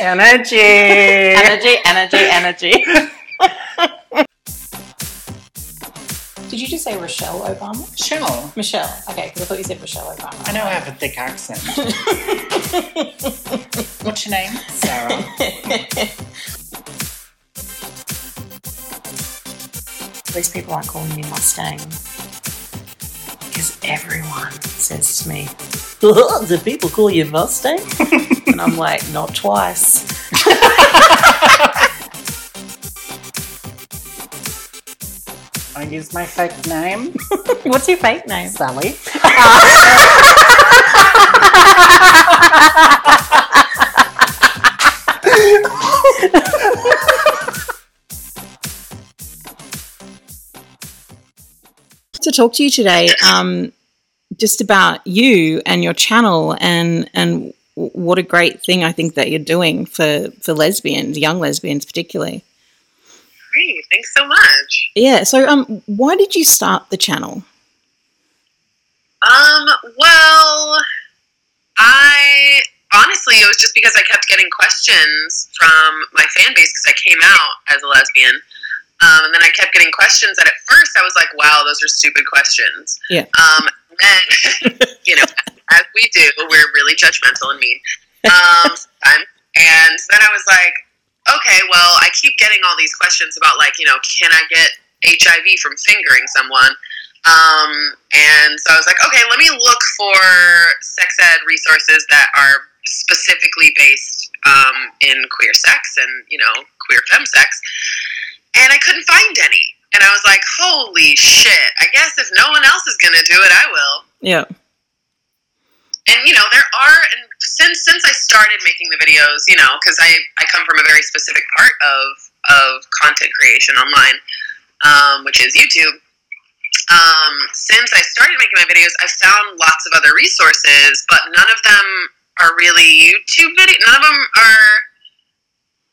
Energy! energy. Did you just say Rochelle Obama? Michelle. Okay, because I thought you said Rochelle Obama. I know I have a thick accent. What's your name? Sarah. At least people aren't calling me Mustang. Because everyone says to me, do people call you Mustang? And I'm like, not twice. I use my fake name. What's your fake name? Sally. To talk to you today, just about you and your channel and what a great thing I think that you're doing for lesbians, young lesbians particularly. Great, thanks so much. Yeah, so why did you start the channel? Well, I honestly, it was just because I kept getting questions from my fan base because I came out as a lesbian. And then I kept getting questions that at first I was like, wow, those are stupid questions. Yeah. And then, you know, as we do, we're really judgmental and mean. And then I was like, okay, well, I keep getting all these questions about, like, you know, can I get HIV from fingering someone? And so I was like, okay, let me look for sex ed resources that are specifically based in queer sex and, you know, queer femsex. And I couldn't find any. And I was like, holy shit, I guess if no one else is going to do it, I will. Yeah. And, you know, there are, and since I started making the videos, you know, because I come from a very specific part of content creation online, which is YouTube. Since I started making my videos, I've found lots of other resources, but none of them are really YouTube videos. None of them are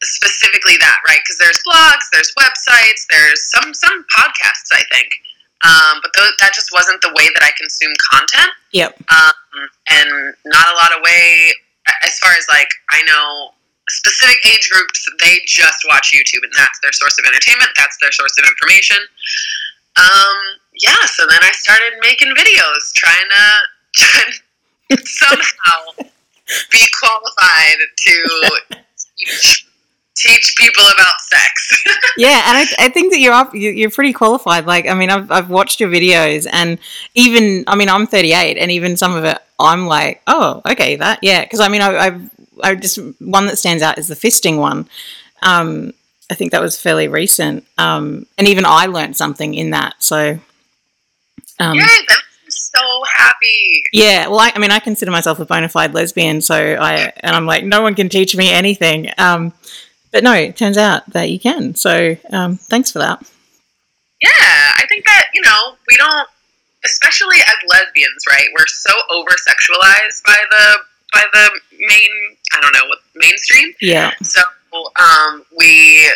specifically that, right? Because there's blogs, there's websites, there's some podcasts, I think. But that just wasn't the way that I consume content. Yep. And not a lot of way, as far as, like, I know specific age groups, they just watch YouTube, and that's their source of entertainment. That's their source of information. Yeah. So then I started making videos, trying to somehow be qualified to teach people about sex. Yeah, and I think that you're pretty qualified. Like, I mean, I've watched your videos, and even, I mean, I'm 38, and even some of it, I'm like, oh, okay, that, yeah. Because I mean, I just, one that stands out is the fisting one. I think that was fairly recent, and even I learned something in that. So, yeah, that makes me so happy. Yeah, well, I mean, I consider myself a bona fide lesbian, so I'm like, no one can teach me anything. But no, it turns out that you can. So thanks for that. Yeah, I think that, you know, we don't, especially as lesbians, right? We're so over-sexualized by the main, I don't know, what, mainstream. Yeah. So we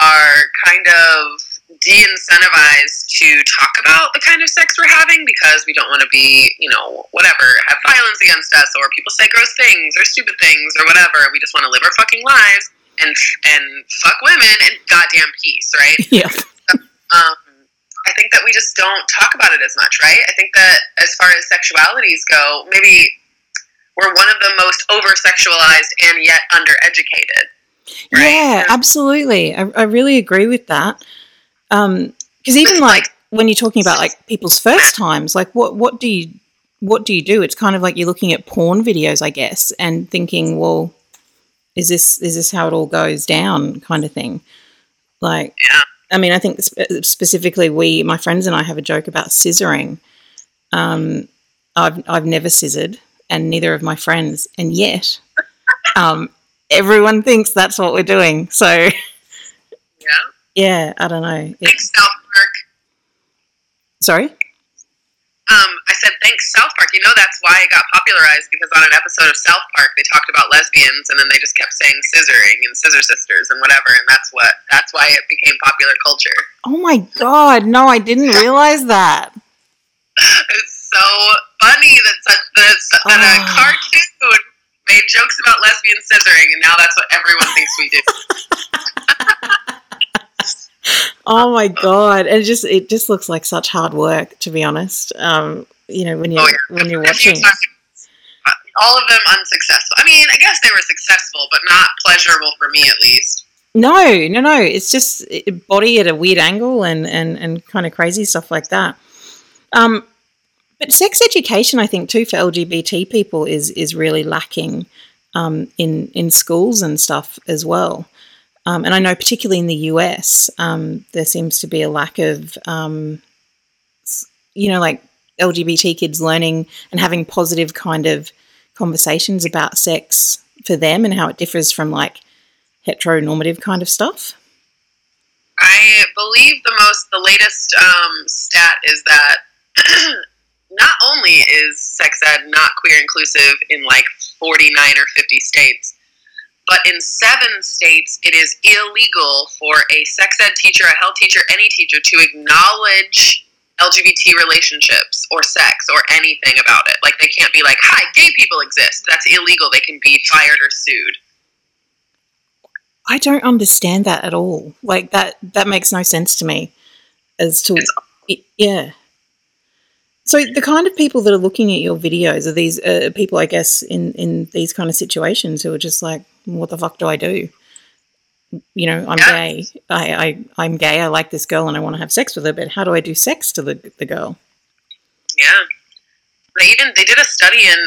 are kind of de-incentivized to talk about the kind of sex we're having because we don't want to be, you know, whatever, have violence against us, or people say gross things or stupid things or whatever. We just want to live our fucking lives. And fuck women and goddamn peace, right? Yeah. So, I think that we just don't talk about it as much, right? I think that as far as sexualities go, maybe we're one of the most over-sexualized and yet undereducated. Right? Yeah, absolutely. I really agree with that. Because even like when you're talking about like people's first times, like what do you do? It's kind of like you're looking at porn videos, I guess, and thinking, well, Is this how it all goes down, kind of thing? Like, yeah. I mean, I think specifically my friends and I have a joke about scissoring. I've never scissored, and neither of my friends, and yet everyone thinks that's what we're doing. So, yeah, I don't know. Thanks, South Park. Sorry? I said, thanks, South Park. You know, that's why it got popularized, because on an episode of South Park, they talked about lesbians, and then they just kept saying scissoring and scissor sisters and whatever, and that's why it became popular culture. Oh, my God. No, I didn't realize that. It's so funny that a cartoon made jokes about lesbian scissoring, and now that's what everyone thinks we do. Oh my God. And it just looks like such hard work, to be honest. You know, when you're watching. All of them unsuccessful. I mean, I guess they were successful, but not pleasurable for me, at least. No. It's just body at a weird angle and kind of crazy stuff like that. But sex education, I think, too, for LGBT people is really lacking in schools and stuff as well. And I know particularly in the US, there seems to be a lack of, like LGBT kids learning and having positive kind of conversations about sex for them and how it differs from, like, heteronormative kind of stuff? I believe the latest stat is that not only is sex ed not queer inclusive in like 49 or 50 states, but in 7 states it is illegal for a sex ed teacher, a health teacher, any teacher to acknowledge LGBT relationships or sex or anything about it. Like, they can't be like, hi, gay people exist. That's illegal. They can be fired or sued. I don't understand that at all. Like, that makes no sense to me as to yeah. So the kind of people that are looking at your videos are these people, I guess, in these kind of situations who are just like, what the fuck do I do? You know, I'm gay. I'm gay. I like this girl and I want to have sex with her, but how do I do sex to the girl? Yeah. They did a study in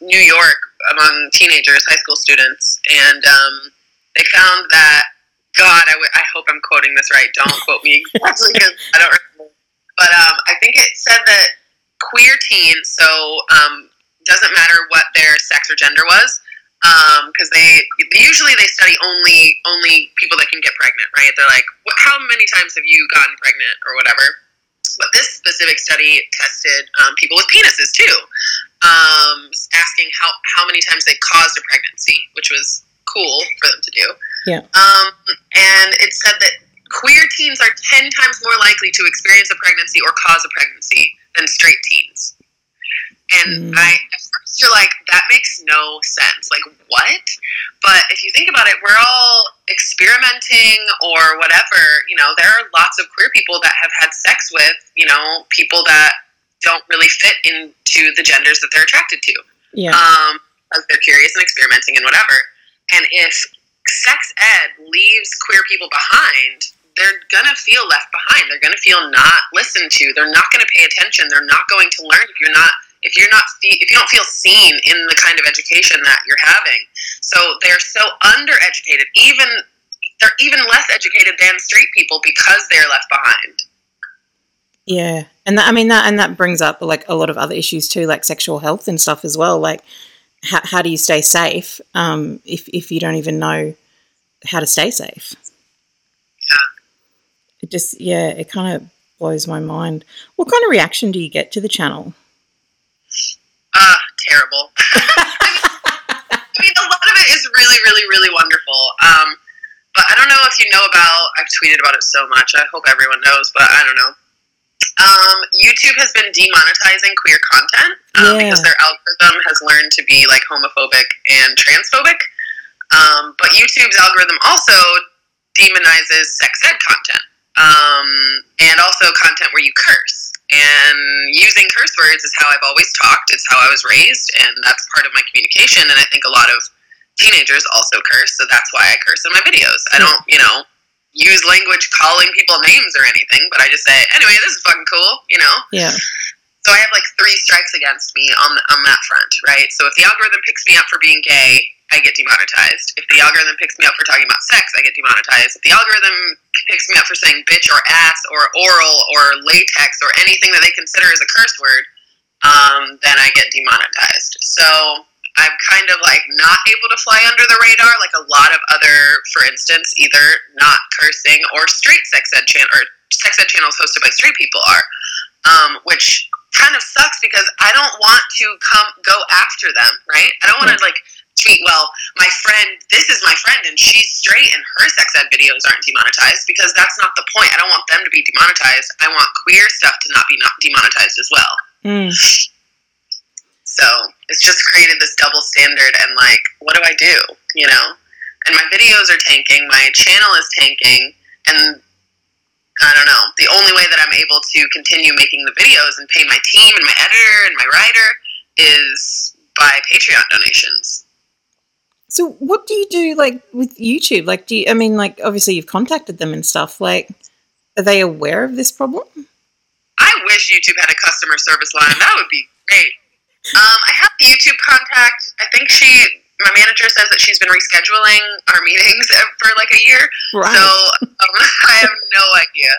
New York among teenagers, high school students, and they found that, God, I hope I'm quoting this right. Don't quote me exactly because I don't remember. But I think it said that queer teens, so doesn't matter what their sex or gender was, because they usually study only people that can get pregnant, right? They're like, how many times have you gotten pregnant or whatever? But this specific study tested people with penises too, asking how many times they caused a pregnancy, which was cool for them to do. Yeah. And it said that queer teens are 10 times more likely to experience a pregnancy or cause a pregnancy than straight teens. And at first you're like, that makes no sense. Like, what? But if you think about it, we're all experimenting or whatever. You know, there are lots of queer people that have had sex with, people that don't really fit into the genders that they're attracted to. Yeah. Because they're curious and experimenting and whatever. And if sex ed leaves queer people behind, they're going to feel left behind. They're going to feel not listened to. They're not going to pay attention. They're not going to learn if you don't feel seen in the kind of education that you're having. So they're so undereducated. They're even less educated than straight people because they're left behind. Yeah. And that brings up like a lot of other issues too, like sexual health and stuff as well. Like, how do you stay safe if you don't even know how to stay safe? Yeah. It kind of blows my mind. What kind of reaction do you get to the channel? Terrible. I mean, a lot of it is really, really, really wonderful. But I don't know if you know about, I've tweeted about it so much. I hope everyone knows, but I don't know. YouTube has been demonetizing queer content because their algorithm has learned to be like homophobic and transphobic. But YouTube's algorithm also demonizes sex ed content and also content where you curse. And using curse words is how I've always talked. It's how I was raised, and that's part of my communication. And I think a lot of teenagers also curse, so that's why I curse in my videos. I don't, use language calling people names or anything, but I just say, anyway, this is fucking cool, Yeah. So I have like 3 strikes against me on that front, right? So if the algorithm picks me up for being gay, I get demonetized. If the algorithm picks me up for talking about sex, I get demonetized. If the algorithm picks me up for saying bitch or ass or oral or latex or anything that they consider as a curse word, then I get demonetized. So I'm kind of, like, not able to fly under the radar, like a lot of other, for instance, either not cursing or straight sex ed or sex ed channels hosted by straight people are, which kind of sucks because I don't want to go after them, right? I don't want to, like, tweet, well, this is my friend, and she's straight, and her sex ed videos aren't demonetized, because that's not the point. I don't want them to be demonetized. I want queer stuff to not be demonetized as well. Mm. So it's just created this double standard, and like, what do I do? You know? And my videos are tanking, my channel is tanking, and I don't know. The only way that I'm able to continue making the videos and pay my team and my editor and my writer is by Patreon donations. So what do you do, like, with YouTube? Like, do you, I mean, like, obviously you've contacted them and stuff. Like, are they aware of this problem? I wish YouTube had a customer service line. That would be great. I have the YouTube contact. I think my manager says that she's been rescheduling our meetings for like a year. Right. So I have no idea.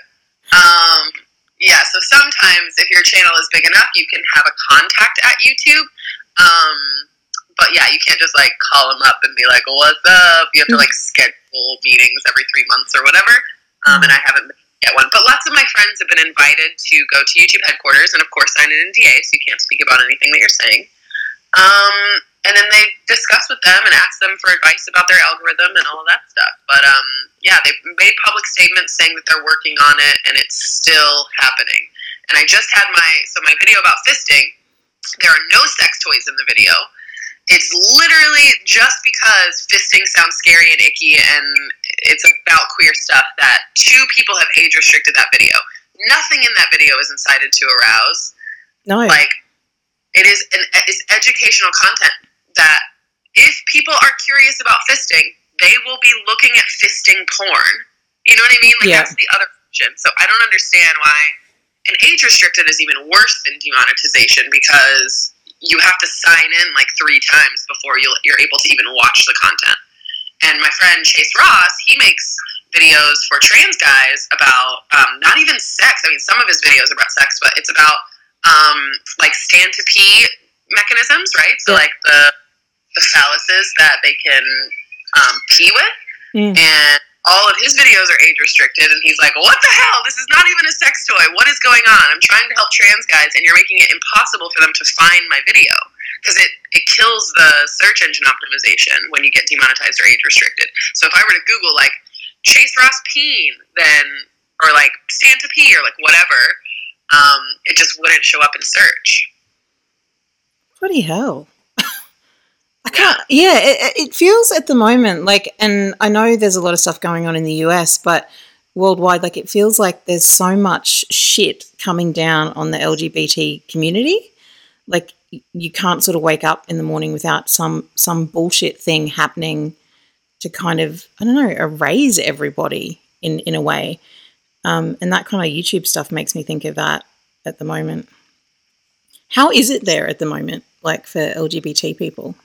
Yeah, so sometimes if your channel is big enough, you can have a contact at YouTube. But yeah, you can't just like call them up and be like, what's up? You have to like schedule meetings every 3 months or whatever. And I haven't yet one. But lots of my friends have been invited to go to YouTube headquarters and of course sign an NDA, so you can't speak about anything that you're saying. And then they discuss with them and ask them for advice about their algorithm and all of that stuff. But, yeah, they've made public statements saying that they're working on it, and it's still happening. And I just had my video about fisting, there are no sex toys in the video. It's literally just because fisting sounds scary and icky, and it's about queer stuff that 2 people have age-restricted that video. Nothing in that video is incited to arouse. No. Like, it is it's educational content that if people are curious about fisting, they will be looking at fisting porn. You know what I mean? Like, yeah. That's the other option. So I don't understand why an age restricted is even worse than demonetization, because you have to sign in like 3 times before you're able to even watch the content. And my friend Chase Ross, he makes videos for trans guys about not even sex. I mean, some of his videos are about sex, but it's about like stand to pee mechanisms, right? So like the phalluses that they can pee with, and all of his videos are age restricted, and he's like, what the hell, this is not even a sex toy, what is going on? I'm trying to help trans guys and you're making it impossible for them to find my video, because it kills the search engine optimization when you get demonetized or age restricted. So if I were to Google like Chase Ross peen, then, or like stand to pee, or like whatever, it just wouldn't show up in search. Bloody hell. I can't, it feels at the moment like, and I know there's a lot of stuff going on in the US, but worldwide, like it feels like there's so much shit coming down on the LGBT community. Like you can't sort of wake up in the morning without some bullshit thing happening to kind of, I don't know, erase everybody in a way. And that kind of YouTube stuff makes me think of that at the moment. How is it there at the moment, like for LGBT people?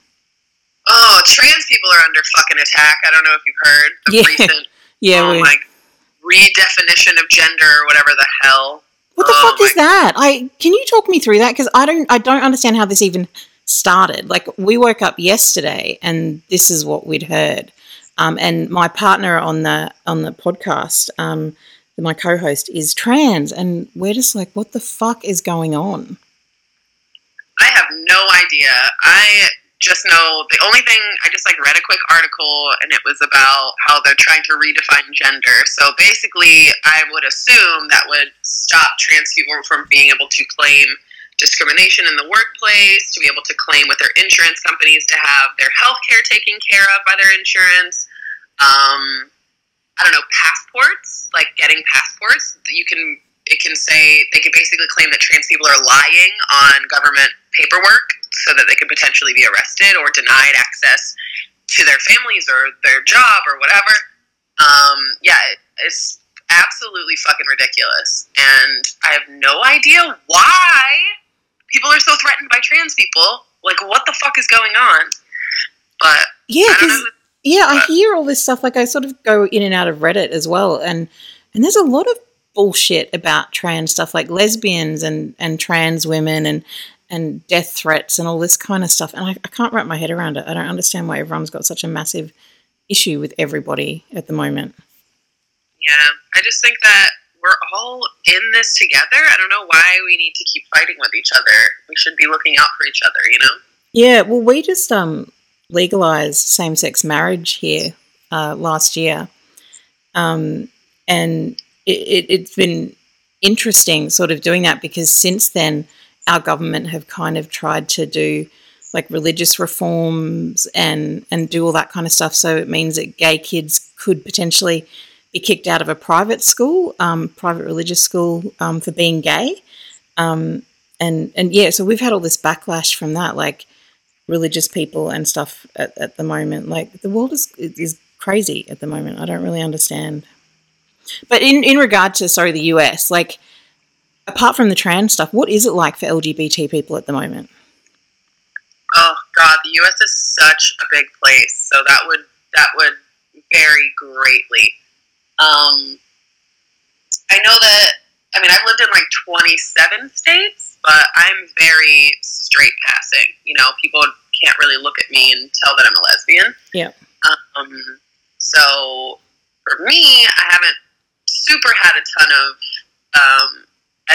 Oh, trans people are under fucking attack. I don't know if you've heard the recent like redefinition of gender or whatever the hell. What the fuck is that? Can you talk me through that? Because I don't understand how this even started. Like we woke up yesterday and this is what we'd heard. And my partner on the podcast, my co-host, is trans, and we're just like, what the fuck is going on? I have no idea. I just know the only thing, I just like read a quick article, and it was about how they're trying to redefine gender. So basically, I would assume that would stop trans people from being able to claim discrimination in the workplace, to be able to claim with their insurance companies, to have their health care taken care of by their insurance. I don't know, passports, like getting passports, they can basically claim that trans people are lying on government paperwork so that they could potentially be arrested or denied access to their families or their job or whatever. It's absolutely fucking ridiculous. And I have no idea why people are so threatened by trans people. Like, what the fuck is going on? But I don't know. Yeah, I hear all this stuff. Like, I sort of go in and out of Reddit as well, and there's a lot of bullshit about trans stuff, like lesbians and trans women and death threats and all this kind of stuff. And I can't wrap my head around it. I don't understand why everyone's got such a massive issue with everybody at the moment. Yeah, I just think that we're all in this together. I don't know why we need to keep fighting with each other. We should be looking out for each other, you know? Yeah, well, we just legalized same-sex marriage here last year, and it's been interesting sort of doing that, because since then our government have kind of tried to do like religious reforms and do all that kind of stuff. So it means that gay kids could potentially be kicked out of a private school, private religious school, for being gay. And so we've had all this backlash from that, like religious people and stuff at the moment. Like the world is crazy at the moment. I don't really understand. But in regard to, sorry, the US, like apart from the trans stuff, what is it like for LGBT people at the moment? Oh God, the US is such a big place. So that would vary greatly. I know that, I mean, I've lived in like 27 states, but I'm very straight passing. You know, people can't really look at me and tell that I'm a lesbian. Yeah. So for me, I haven't super had a ton of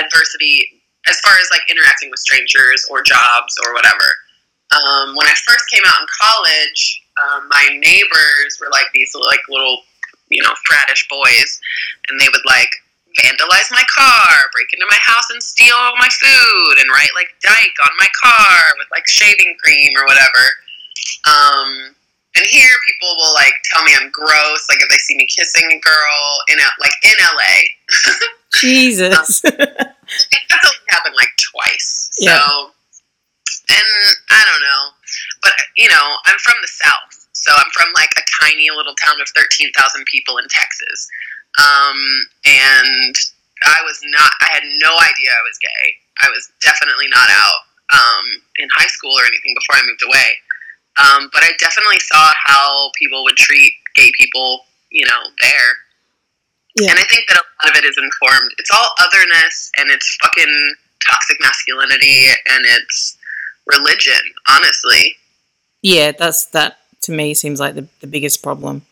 adversity as far as like interacting with strangers or jobs or whatever. When I first came out in college, my neighbors were like these like little, you know, frattish boys, and they would like vandalize my car, break into my house and steal all my food, and write like dyke on my car with like shaving cream or whatever. And here people will like tell me I'm gross, like if they see me kissing a girl in LA. Jesus. That's only happened like twice. Yeah. So, and I don't know, but you know, I'm from the South, so I'm from like a tiny little town of 13,000 people in Texas. And I had no idea I was gay. I was definitely not out, in high school or anything before I moved away. But I definitely saw how people would treat gay people, you know, there. Yeah. And I think that a lot of it is informed. It's all otherness, and it's fucking toxic masculinity, and it's religion, honestly. Yeah, that to me seems like the biggest problem.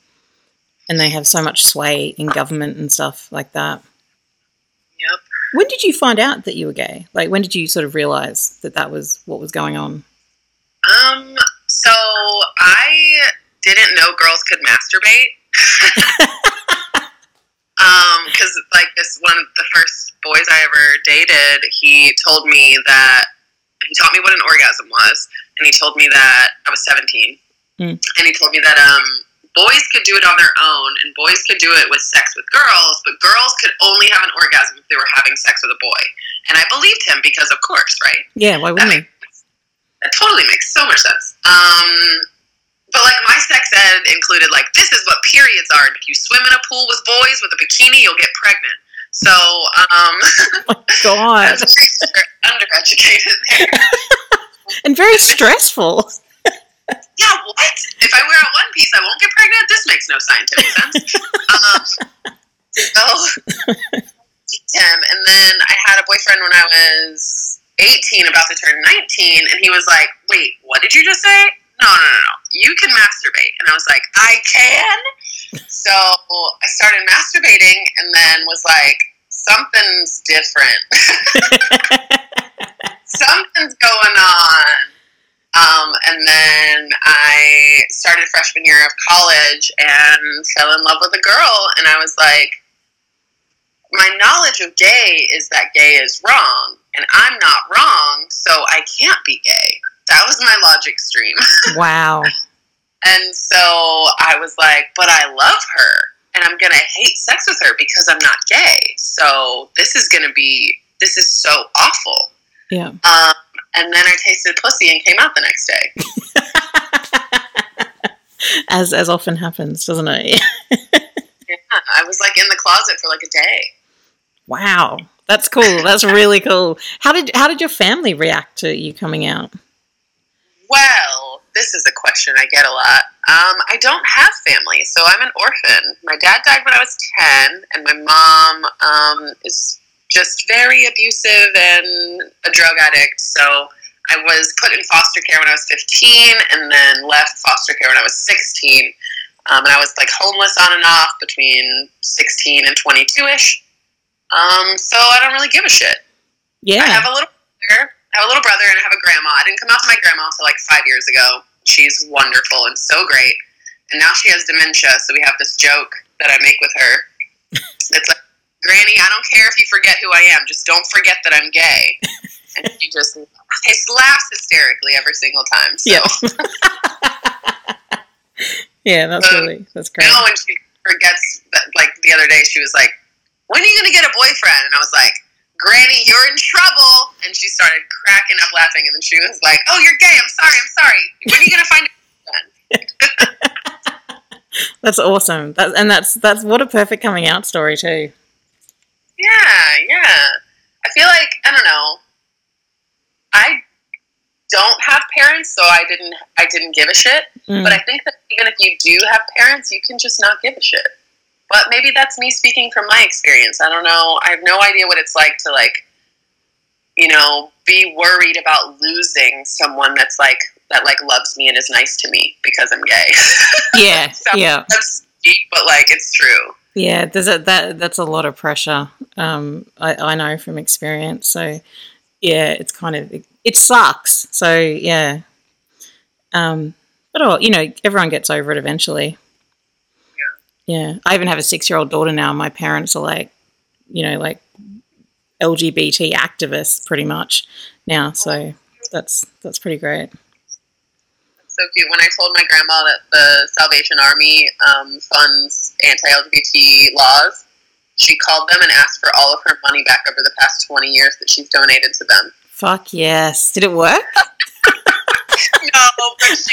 And they have so much sway in government and stuff like that. Yep. When did you find out that you were gay? Like, when did you sort of realize that was what was going on? So I didn't know girls could masturbate. Because like this one of the first boys I ever dated, he taught me what an orgasm was, and he told me that I was 17, and he told me that boys could do it on their own, and boys could do it with sex with girls, but girls could only have an orgasm if they were having sex with a boy. And I believed him because, of course, right? Yeah, why wouldn't you? That totally makes so much sense. But like my sex ed included like, this is what periods are, and if you swim in a pool with boys with a bikini, you'll get pregnant. So, oh my God. I was undereducated there. And very stressful. Yeah, what? If I wear out one piece, I won't get pregnant? This makes no scientific sense. So, and then I had a boyfriend when I was 18, about to turn 19, and he was like, wait, what did you just say? No, you can masturbate. And I was like, I can? So I started masturbating, and then was like, something's different. Something's going on. And then I started freshman year of college and fell in love with a girl, and I was like, my knowledge of gay is that gay is wrong, and I'm not wrong, so I can't be gay. That was my logic stream. Wow. And so I was like, but I love her, and I'm going to hate sex with her because I'm not gay, so this is so awful. Yeah. And then I tasted pussy and came out the next day. As often happens, doesn't it? Yeah, I was like in the closet for like a day. Wow, that's cool. That's really cool. How did your family react to you coming out? Well, this is a question I get a lot. I don't have family, so I'm an orphan. My dad died when I was 10, and my mom is just very abusive and a drug addict. So I was put in foster care when I was 15, and then left foster care when I was 16. And I was like homeless on and off between 16 and 22-ish. So I don't really give a shit. Yeah. I have a little brother, and I have a grandma. I didn't come out to my grandma until like 5 years ago. She's wonderful and so great. And now she has dementia, so we have this joke that I make with her. It's like, Granny, I don't care if you forget who I am. Just don't forget that I'm gay. and she just laughs hysterically every single time. So. Yep. Yeah, that's really, that's great. Now when she forgets, that, like the other day, she was like, when are you going to get a boyfriend? And I was like, Granny, you're in trouble. And she started cracking up laughing. And then she was like, oh, you're gay. I'm sorry. When are you going to find a boyfriend? That's awesome. That's what a perfect coming out story too. Yeah. I feel like, I don't know, I don't have parents, so I didn't give a shit. Mm. But I think that even if you do have parents, you can just not give a shit. But maybe that's me speaking from my experience. I don't know. I have no idea what it's like to, like, you know, be worried about losing someone that's like, that like loves me and is nice to me because I'm gay. Yeah. Yeah. That's deep, but like, it's true. Yeah. There's that's a lot of pressure. I know from experience. So yeah, it's kind of, it sucks. So yeah. But all, you know, everyone gets over it eventually. Yeah. I even have a 6-year-old daughter now. My parents are like, you know, like LGBT activists pretty much now. So that's pretty great. So cute. When I told my grandma that the Salvation Army funds anti-LGBT laws, she called them and asked for all of her money back over the past 20 years that she's donated to them. Fuck yes. Did it work? No, but she just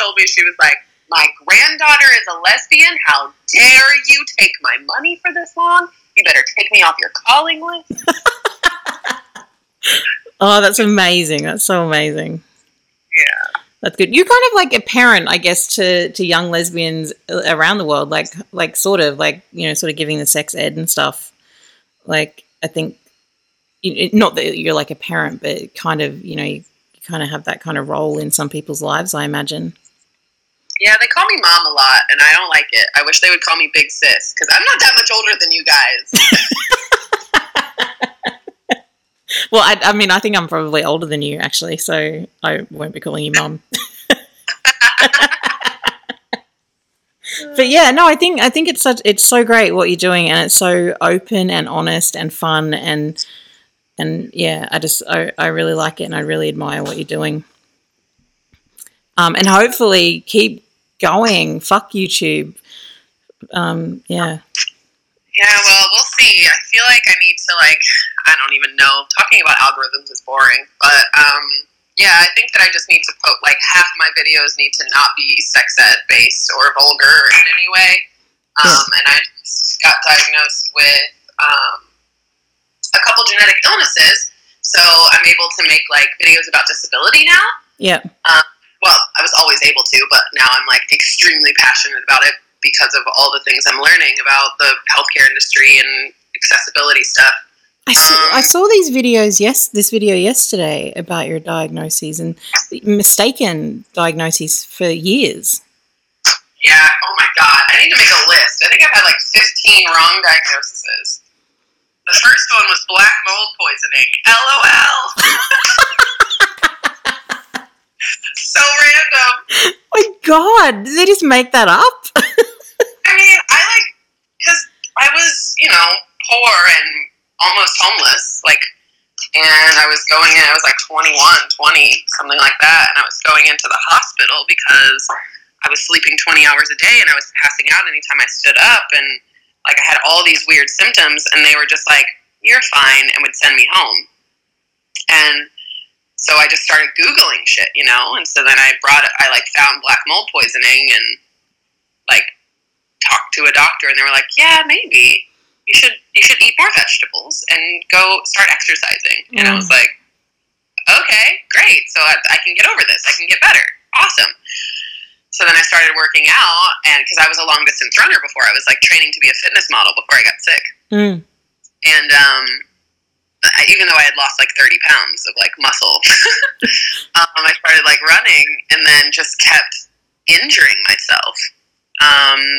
told me, she was like, my granddaughter is a lesbian. How dare you take my money for this long? You better take me off your calling list. Oh, that's amazing. That's so amazing. Yeah. That's good. You're kind of like a parent, I guess, to young lesbians around the world, like sort of like, you know, sort of giving the sex ed and stuff. Like, I think, not that you're like a parent, but kind of, you know, you kind of have that kind of role in some people's lives, I imagine. Yeah, they call me mom a lot, and I don't like it. I wish they would call me big sis, because I'm not that much older than you guys. Well, I mean, I think I'm probably older than you, actually, so I won't be calling you mom. But yeah, no, I think it's so great what you're doing, and it's so open and honest and fun, and yeah, I really like it, and I really admire what you're doing. And hopefully keep going. Fuck YouTube. Yeah, well, we'll see. I feel like I need to, like, I don't even know. Talking about algorithms is boring. But, yeah, I think that I just need to put, like, half my videos need to not be sex ed based or vulgar in any way. And I just got diagnosed with a couple genetic illnesses. So I'm able to make, like, videos about disability now. Yeah. Well, I was always able to, but now I'm, like, extremely passionate about it because of all the things I'm learning about the healthcare industry and accessibility stuff. I saw these videos, this video yesterday about your diagnoses and mistaken diagnoses for years. Yeah, oh my God. I need to make a list. I think I've had, like, 15 wrong diagnoses. The first one was black mold poisoning. LOL! So random. My God, did they just make that up? I mean, because I was, you know, poor and almost homeless, like, and I was going in, I was like 21, 20, something like that, and I was going into the hospital because I was sleeping 20 hours a day and I was passing out anytime I stood up, and, like, I had all these weird symptoms, and they were just like, you're fine, and would send me home. And so I just started Googling shit, you know, and so then I found black mold poisoning and, like, talked to a doctor, and they were like, yeah, maybe you should eat more vegetables and go start exercising. Yeah. And I was like, okay, great. So I can get over this. I can get better. Awesome. So then I started working out, and because I was a long distance runner before, I was, like, training to be a fitness model before I got sick. Mm. And, even though I had lost, like, 30 pounds of, like, muscle, I started, like, running and then just kept injuring myself.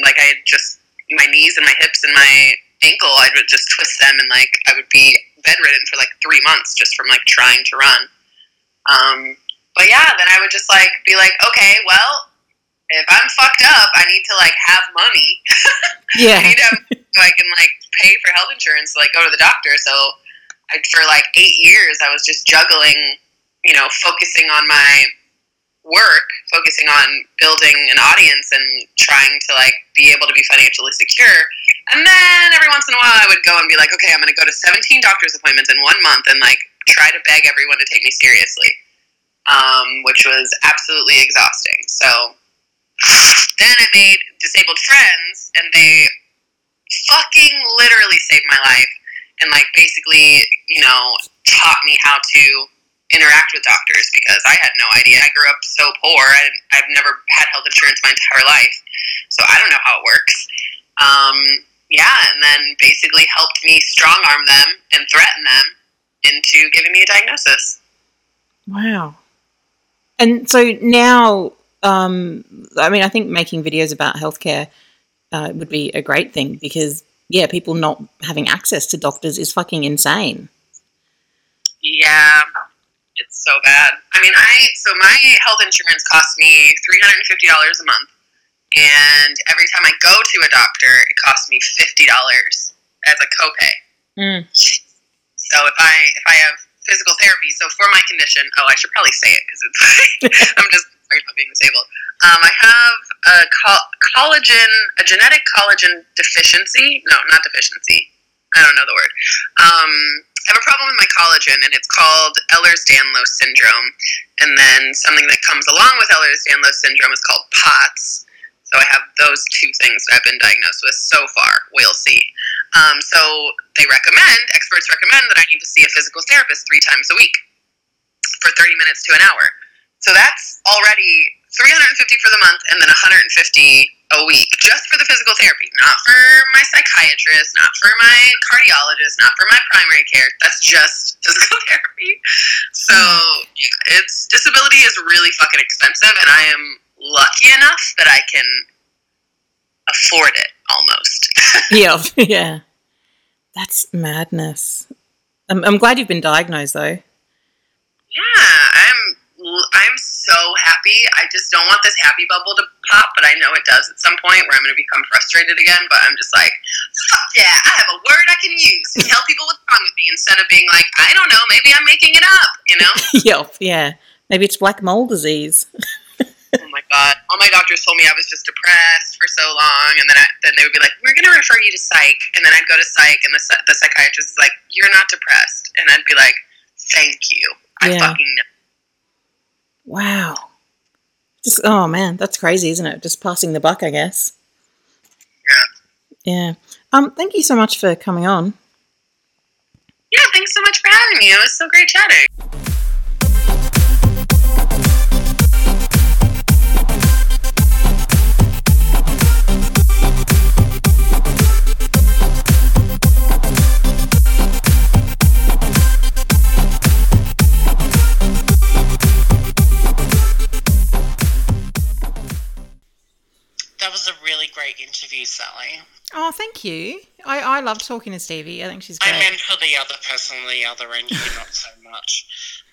Like, I had just, my knees and my hips and my ankle, I would just twist them, and, like, I would be bedridden for, like, 3 months just from, like, trying to run. But, yeah, then I would just, like, be like, okay, well, if I'm fucked up, I need to, like, have money. Yeah. I need to have, so I can, like, pay for health insurance to, like, go to the doctor, so for like 8 years, I was just juggling, you know, focusing on my work, focusing on building an audience and trying to like be able to be financially secure. And then every once in a while I would go and be like, okay, I'm going to go to 17 doctor's appointments in 1 month and like try to beg everyone to take me seriously, which was absolutely exhausting. So then I made Disabled Friends, and they fucking literally saved my life and like basically, you know, taught me how to interact with doctors, because I had no idea. I grew up so poor. I've never had health insurance my entire life, so I don't know how it works. And then basically helped me strong-arm them and threaten them into giving me a diagnosis. Wow. And so now, I mean, I think making videos about healthcare would be a great thing, because, yeah, people not having access to doctors is fucking insane. Yeah. It's so bad. I mean, so my health insurance costs me $350 a month, and every time I go to a doctor, it costs me $50 as a copay. Mm. So if I have physical therapy, so for my condition, I should probably say it because it's I'm just sorry about being disabled. I have a genetic collagen deficiency. No, not deficiency. I don't know the word. I have a problem with my collagen, and it's called Ehlers-Danlos syndrome. And then something that comes along with Ehlers-Danlos syndrome is called POTS. So I have those two things that I've been diagnosed with so far. We'll see. So experts recommend that I need to see a physical therapist 3 times a week for 30 minutes to an hour. So that's already $350 for the month, and then $150 a week just for the physical therapy, not for my psychiatrist, not for my cardiologist, not for my primary care. That's just physical therapy. So yeah, disability is really fucking expensive, and I am lucky enough that I can afford it almost. yeah. That's madness. I'm glad you've been diagnosed though. Yeah, I'm so happy. I just don't want this happy bubble to pop, but I know it does at some point where I'm going to become frustrated again, but I'm just like, fuck yeah, I have a word I can use to tell people what's wrong with me instead of being like, I don't know, maybe I'm making it up, you know? Yep, yeah. Maybe it's black mole disease. Oh my God. All my doctors told me I was just depressed for so long, and then they would be like, we're going to refer you to psych, and then I'd go to psych, and the psychiatrist is like, you're not depressed, and I'd be like, thank you. I fucking know. Wow. Just, oh man, that's crazy, isn't it? Just passing the buck, I guess. Yeah. Thank you so much for coming on. Yeah, thanks so much for having me. It was so great chatting. Interview, Sally. Oh, thank you. I love talking to Stevie. I think she's great. I meant for the other person on the other end, you not so much.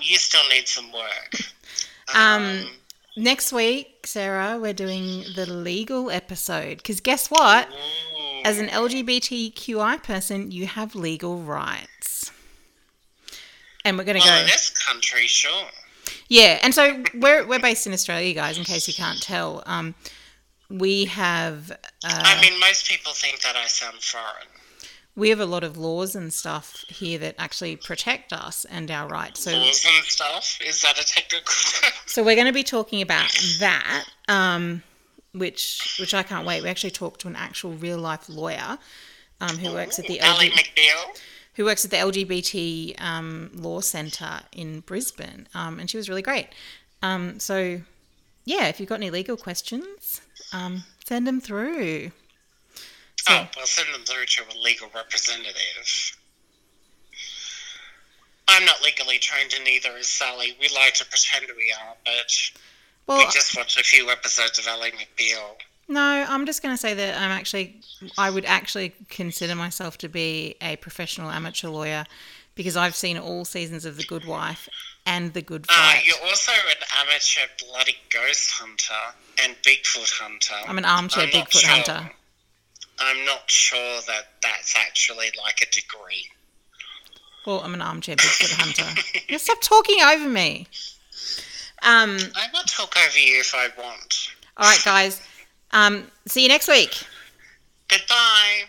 You still need some work. Next week, Sarah, we're doing the legal episode, because guess what? Ooh. As an LGBTQI person, you have legal rights. And we're going to in this country, sure. Yeah, and so we're based in Australia, you guys, in case you can't tell. We have... I mean, most people think that I sound foreign. We have a lot of laws and stuff here that actually protect us and our rights. So laws and stuff? Is that a technical... So we're going to be talking about that, which I can't wait. We actually talked to an actual real-life lawyer who works at the... Ally McBeal. Who works at the LGBT Law Centre in Brisbane, and she was really great. So, yeah, if you've got any legal questions... send them through. So, well, send them through to a legal representative. I'm not legally trained in either, is Sally. We like to pretend we are, but we just watched a few episodes of Ally McBeal. No, I'm just going to say that I would actually consider myself to be a professional amateur lawyer, because I've seen all seasons of The Good Wife and The Good Fight. You're also an amateur bloody ghost hunter and Bigfoot hunter. I'm an armchair Bigfoot hunter. I'm not sure that that's actually like a degree. Well, I'm an armchair Bigfoot hunter. You stop talking over me. I will talk over you if I want. All right, guys. See you next week. Goodbye.